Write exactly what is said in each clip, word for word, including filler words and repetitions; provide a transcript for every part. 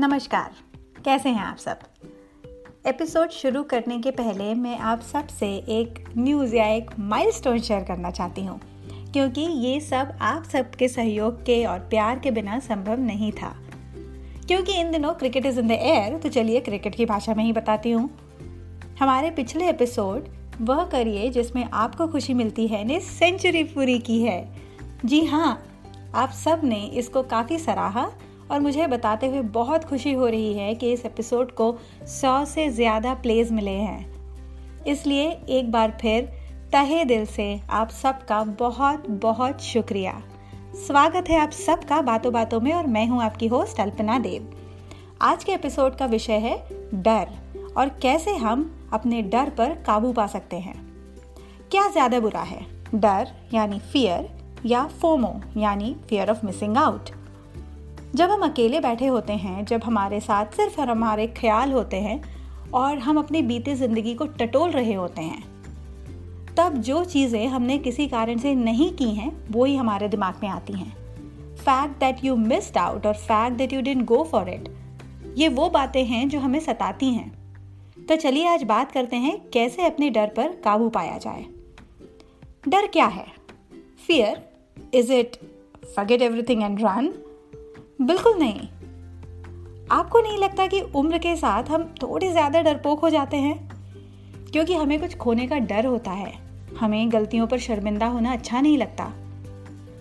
नमस्कार, कैसे हैं आप सब। एपिसोड शुरू करने के पहले मैं आप सब से एक न्यूज़ या एक माइलस्टोन शेयर करना चाहती हूँ, क्योंकि ये सब आप सबके सहयोग के और प्यार के बिना संभव नहीं था। क्योंकि इन दिनों cricket is in the air, तो चलिए क्रिकेट की भाषा में ही बताती हूँ। हमारे पिछले एपिसोड वह करिए जिसमें आपको खुशी मिलती है ने सेंचुरी पूरी की है। जी हाँ, आप सब ने इसको काफ़ी सराहा और मुझे बताते हुए बहुत खुशी हो रही है कि इस एपिसोड को सौ से ज़्यादा प्लेज मिले हैं। इसलिए एक बार फिर तहे दिल से आप सबका बहुत बहुत शुक्रिया। स्वागत है आप सबका बातों बातों में, और मैं हूँ आपकी होस्ट अल्पना देव। आज के एपिसोड का विषय है डर, और कैसे हम अपने डर पर काबू पा सकते हैं। क्या ज़्यादा बुरा है, डर यानी फियर या फोमो यानी फियर ऑफ मिसिंग आउट। जब हम अकेले बैठे होते हैं, जब हमारे साथ सिर्फ हमारे ख्याल होते हैं और हम अपनी बीते ज़िंदगी को टटोल रहे होते हैं, तब जो चीज़ें हमने किसी कारण से नहीं की हैं वो ही हमारे दिमाग में आती हैं। Fact that you missed out और fact that you didn't go for it, ये वो बातें हैं जो हमें सताती हैं। तो चलिए आज बात करते हैं कैसे अपने डर पर काबू पाया जाए। डर क्या है? Fear is it forget everything and run? बिल्कुल नहीं। आपको नहीं लगता कि उम्र के साथ हम थोड़े ज़्यादा डरपोक हो जाते हैं? क्योंकि हमें कुछ खोने का डर होता है, हमें गलतियों पर शर्मिंदा होना अच्छा नहीं लगता।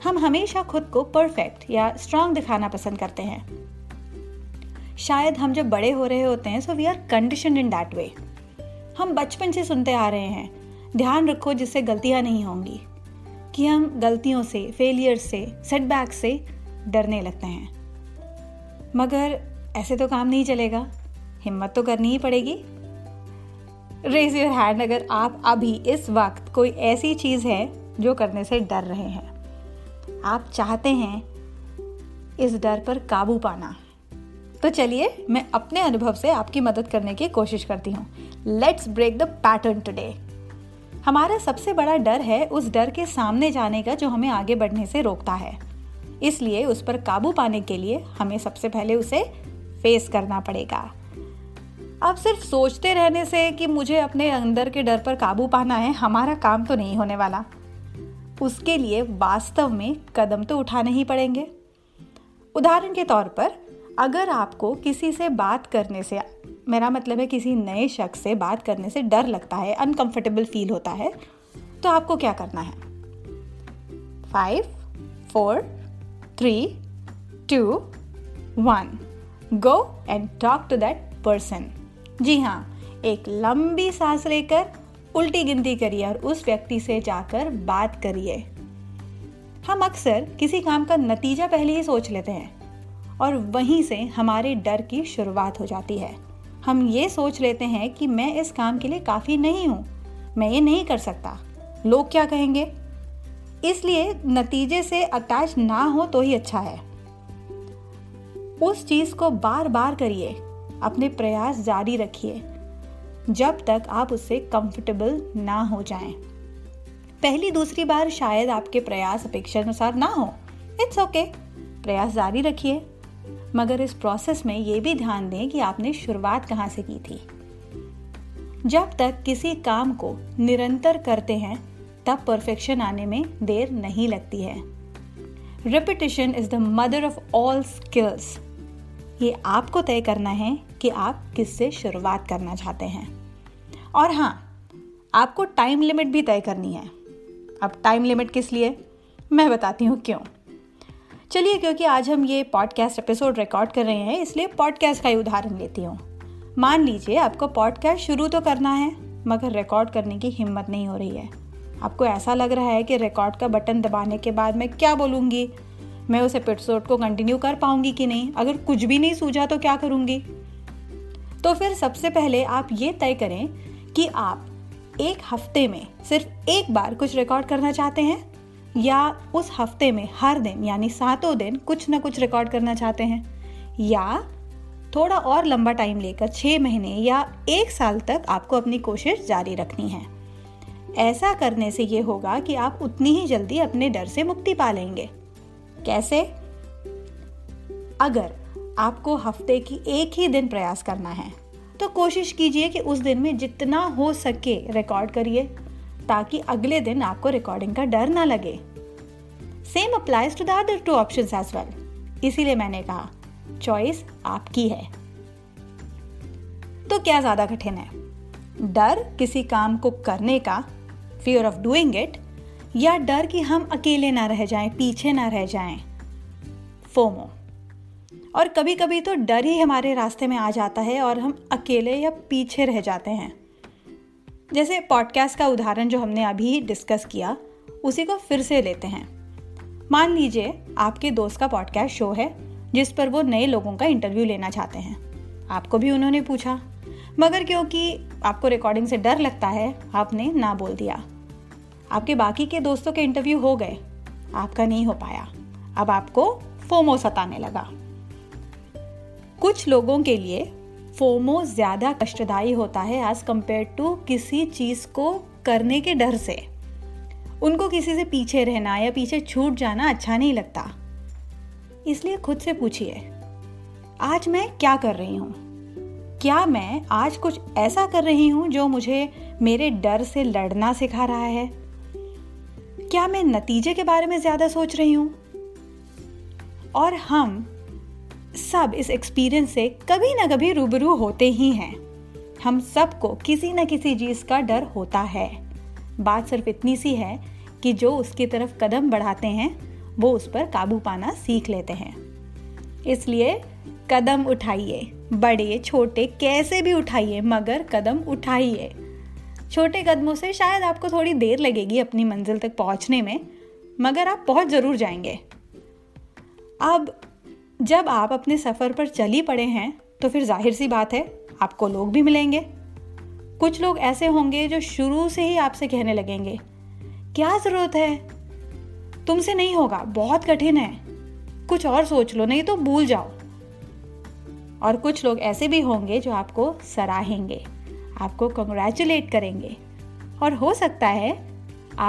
हम हमेशा खुद को परफेक्ट या स्ट्रांग दिखाना पसंद करते हैं। शायद हम जब बड़े हो रहे होते हैं, so we are conditioned in that way. हम बचपन से सुनते आ रहे हैं, ध्यान रखो जिससे गलतियाँ नहीं होंगी, कि हम गलतियों से, फेलियर से, सेटबैक से डरने लगते हैं। मगर ऐसे तो काम नहीं चलेगा, हिम्मत तो करनी ही पड़ेगी। रेज योर हैंड अगर आप अभी इस वक्त कोई ऐसी चीज़ है जो करने से डर रहे हैं, आप चाहते हैं इस डर पर काबू पाना। तो चलिए मैं अपने अनुभव से आपकी मदद करने की कोशिश करती हूँ। Let's break the pattern today. हमारा सबसे बड़ा डर है उस डर के सामने जाने का जो हमें आगे बढ़ने से रोकता है। इसलिए उस पर काबू पाने के लिए हमें सबसे पहले उसे फेस करना पड़ेगा। अब सिर्फ सोचते रहने से कि मुझे अपने अंदर के डर पर काबू पाना है, हमारा काम तो नहीं होने वाला। उसके लिए वास्तव में कदम तो उठाने ही पड़ेंगे। उदाहरण के तौर पर, अगर आपको किसी से बात करने से, मेरा मतलब है किसी नए शख्स से बात करने से डर लगता है, अनकंफर्टेबल फील होता है, तो आपको क्या करना है? Five four Three, two, one. Go and talk to that person. जी हाँ, एक लंबी सांस लेकर उल्टी गिनती करिए और उस व्यक्ति से जाकर बात करिए। हम अक्सर किसी काम का नतीजा पहले ही सोच लेते हैं और वहीं से हमारे डर की शुरुआत हो जाती है। हम ये सोच लेते हैं कि मैं इस काम के लिए काफ़ी नहीं हूँ, मैं ये नहीं कर सकता, लोग क्या कहेंगे। इसलिए नतीजे से अटैच ना हो तो ही अच्छा है। उस चीज़ को बार बार करिए, अपने प्रयास जारी रखिए जब तक आप उससे कंफर्टेबल ना हो जाएं। पहली दूसरी बार शायद आपके प्रयास अपेक्षा अनुसार ना हो, इट्स ओके, प्रयास जारी रखिए। मगर इस प्रोसेस में ये भी ध्यान दें कि आपने शुरुआत कहाँ से की थी। जब तक किसी काम को निरंतर करते हैं तब परफेक्शन आने में देर नहीं लगती है। Repetition is the mother of all skills. ये आपको तय करना है कि आप किससे शुरुआत करना चाहते हैं। और हाँ, आपको टाइम लिमिट भी तय करनी है। अब टाइम लिमिट किस लिए, मैं बताती हूँ क्यों। चलिए, क्योंकि आज हम ये पॉडकास्ट एपिसोड रिकॉर्ड कर रहे हैं, इसलिए पॉडकास्ट का ही उदाहरण लेती हूँ। मान लीजिए आपको पॉडकास्ट शुरू तो करना है, मगर रिकॉर्ड करने की हिम्मत नहीं हो रही है। आपको ऐसा लग रहा है कि रिकॉर्ड का बटन दबाने के बाद मैं क्या बोलूँगी, मैं उस एपिसोड को कंटिन्यू कर पाऊँगी कि नहीं, अगर कुछ भी नहीं सूझा तो क्या करूँगी। तो फिर सबसे पहले आप ये तय करें कि आप एक हफ्ते में सिर्फ एक बार कुछ रिकॉर्ड करना चाहते हैं, या उस हफ्ते में हर दिन यानी सातों दिन कुछ ना कुछ रिकॉर्ड करना चाहते हैं, या थोड़ा और लंबा टाइम लेकर छः महीने या एक साल तक आपको अपनी कोशिश जारी रखनी है। ऐसा करने से ये होगा कि आप उतनी ही जल्दी अपने डर से मुक्ति पा लेंगे। कैसे? अगर आपको हफ्ते की एक ही दिन प्रयास करना है। तो कोशिश कीजिए कि उस दिन में जितना हो सके रिकॉर्ड करिए ताकि अगले दिन आपको रिकॉर्डिंग का डर ना लगे। Same applies to the other two options as well. इसीलिए मैंने कहा चॉइस आपकी है। तो क्या ज्यादा कठिन है, डर किसी काम को करने का, फियर ऑफ डूइंग इट, या डर कि हम अकेले ना रह जाएं, पीछे ना रह जाएं, फोमो। और कभी कभी तो डर ही हमारे रास्ते में आ जाता है और हम अकेले या पीछे रह जाते हैं। जैसे पॉडकास्ट का उदाहरण जो हमने अभी डिस्कस किया, उसी को फिर से लेते हैं। मान लीजिए आपके दोस्त का पॉडकास्ट शो है जिस पर वो नए लोगों का इंटरव्यू लेना चाहते हैं। आपको भी उन्होंने पूछा, मगर क्योंकि आपको रिकॉर्डिंग से डर लगता है आपने ना बोल दिया। आपके बाकी के दोस्तों के इंटरव्यू हो गए, आपका नहीं हो पाया। अब आपको फोमो सताने लगा। कुछ लोगों के लिए फोमो ज़्यादा कष्टदायी होता है एज़ कम्पेयर टू किसी चीज़ को करने के डर से। उनको किसी से पीछे रहना या पीछे छूट जाना अच्छा नहीं लगता। इसलिए खुद से पूछिए, आज मैं क्या कर रही हूँ? क्या मैं आज कुछ ऐसा कर रही हूँ जो मुझे मेरे डर से लड़ना सिखा रहा है? क्या मैं नतीजे के बारे में ज़्यादा सोच रही हूँ? और हम सब इस एक्सपीरियंस से कभी ना कभी रूबरू होते ही हैं। हम सबको किसी न किसी चीज़ का डर होता है। बात सिर्फ इतनी सी है कि जो उसकी तरफ कदम बढ़ाते हैं वो उस पर काबू पाना सीख लेते हैं। इसलिए कदम उठाइए, बड़े छोटे कैसे भी उठाइए, मगर कदम उठाइए। छोटे कदमों से शायद आपको थोड़ी देर लगेगी अपनी मंजिल तक पहुंचने में, मगर आप पहुंच ज़रूर जाएंगे। अब जब आप अपने सफ़र पर चली पड़े हैं तो फिर जाहिर सी बात है आपको लोग भी मिलेंगे। कुछ लोग ऐसे होंगे जो शुरू से ही आपसे कहने लगेंगे, क्या ज़रूरत है, तुमसे नहीं होगा, बहुत कठिन है, कुछ और सोच लो, नहीं तो भूल जाओ। और कुछ लोग ऐसे भी होंगे जो आपको सराहेंगे, आपको कंग्रेचुलेट करेंगे और हो सकता है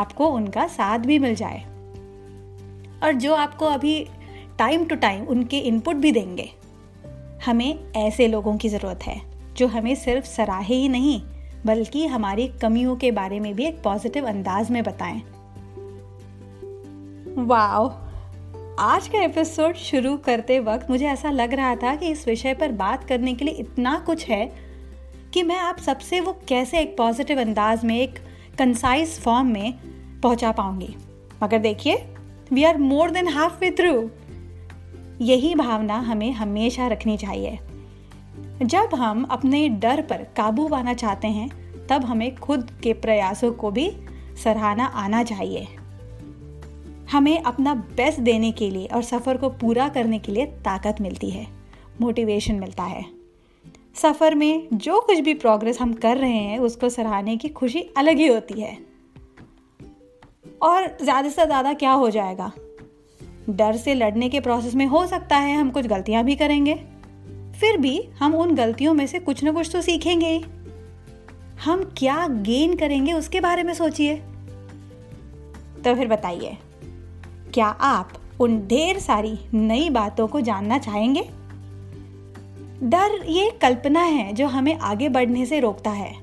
आपको उनका साथ भी मिल जाए। और जो आपको अभी टाइम टू टाइम उनके इनपुट भी देंगे। हमें ऐसे लोगों की ज़रूरत है जो हमें सिर्फ सराहे ही नहीं बल्कि हमारी कमियों के बारे में भी एक पॉजिटिव अंदाज में बताएं। वाओ, आज का एपिसोड शुरू करते वक्त मुझे ऐसा लग रहा था कि इस विषय पर बात करने के लिए इतना कुछ है कि मैं आप सबसे वो कैसे एक पॉजिटिव अंदाज में, एक कंसाइज फॉर्म में पहुंचा पाऊंगी। मगर देखिए, we are more than half way through. यही भावना हमें हमेशा रखनी चाहिए। जब हम अपने डर पर काबू पाना चाहते हैं तब हमें खुद के प्रयासों को भी सराहना आना चाहिए। हमें अपना बेस्ट देने के लिए और सफ़र को पूरा करने के लिए ताकत मिलती है, मोटिवेशन मिलता है। सफ़र में जो कुछ भी प्रोग्रेस हम कर रहे हैं उसको सराहने की खुशी अलग ही होती है। और ज़्यादा से ज़्यादा क्या हो जाएगा, डर से लड़ने के प्रोसेस में हो सकता है हम कुछ गलतियां भी करेंगे, फिर भी हम उन गलतियों में से कुछ ना कुछ तो सीखेंगे ही। हम क्या गेन करेंगे उसके बारे में सोचिए। तो फिर बताइए, क्या आप उन ढेर सारी नई बातों को जानना चाहेंगे? डर ये कल्पना है जो हमें आगे बढ़ने से रोकता है।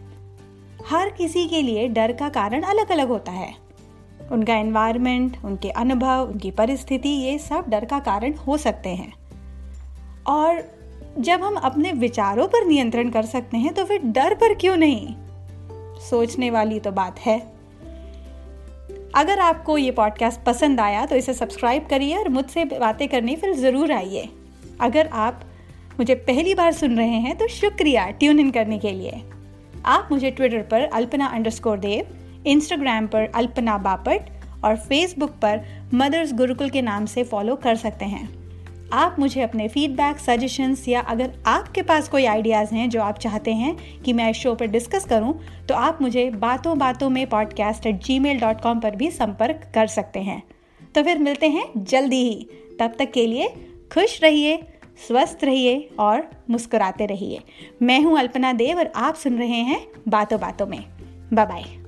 हर किसी के लिए डर का कारण अलग अलग होता है। उनका एनवायरनमेंट, उनके अनुभव, उनकी परिस्थिति, ये सब डर का कारण हो सकते हैं। और जब हम अपने विचारों पर नियंत्रण कर सकते हैं तो फिर डर पर क्यों नहीं? सोचने वाली तो बात है। अगर आपको ये पॉडकास्ट पसंद आया तो इसे सब्सक्राइब करिए और मुझसे बातें करने फिर ज़रूर आइए। अगर आप मुझे पहली बार सुन रहे हैं तो शुक्रिया ट्यून इन करने के लिए। आप मुझे ट्विटर पर अल्पना अंडरस्कोर देव, इंस्टाग्राम पर अल्पना बापट और फेसबुक पर मदर्स गुरुकुल के नाम से फॉलो कर सकते हैं। आप मुझे अपने फीडबैक, सजेशंस या अगर आपके पास कोई आइडियाज़ हैं जो आप चाहते हैं कि मैं इस शो पर डिस्कस करूं, तो आप मुझे बातों बातों में podcast at Gmail dot com पर भी संपर्क कर सकते हैं। तो फिर मिलते हैं जल्दी ही। तब तक के लिए खुश रहिए, स्वस्थ रहिए और मुस्कुराते रहिए। मैं हूँ अल्पना देव और आप सुन रहे हैं बातों बातों में। Bye bye.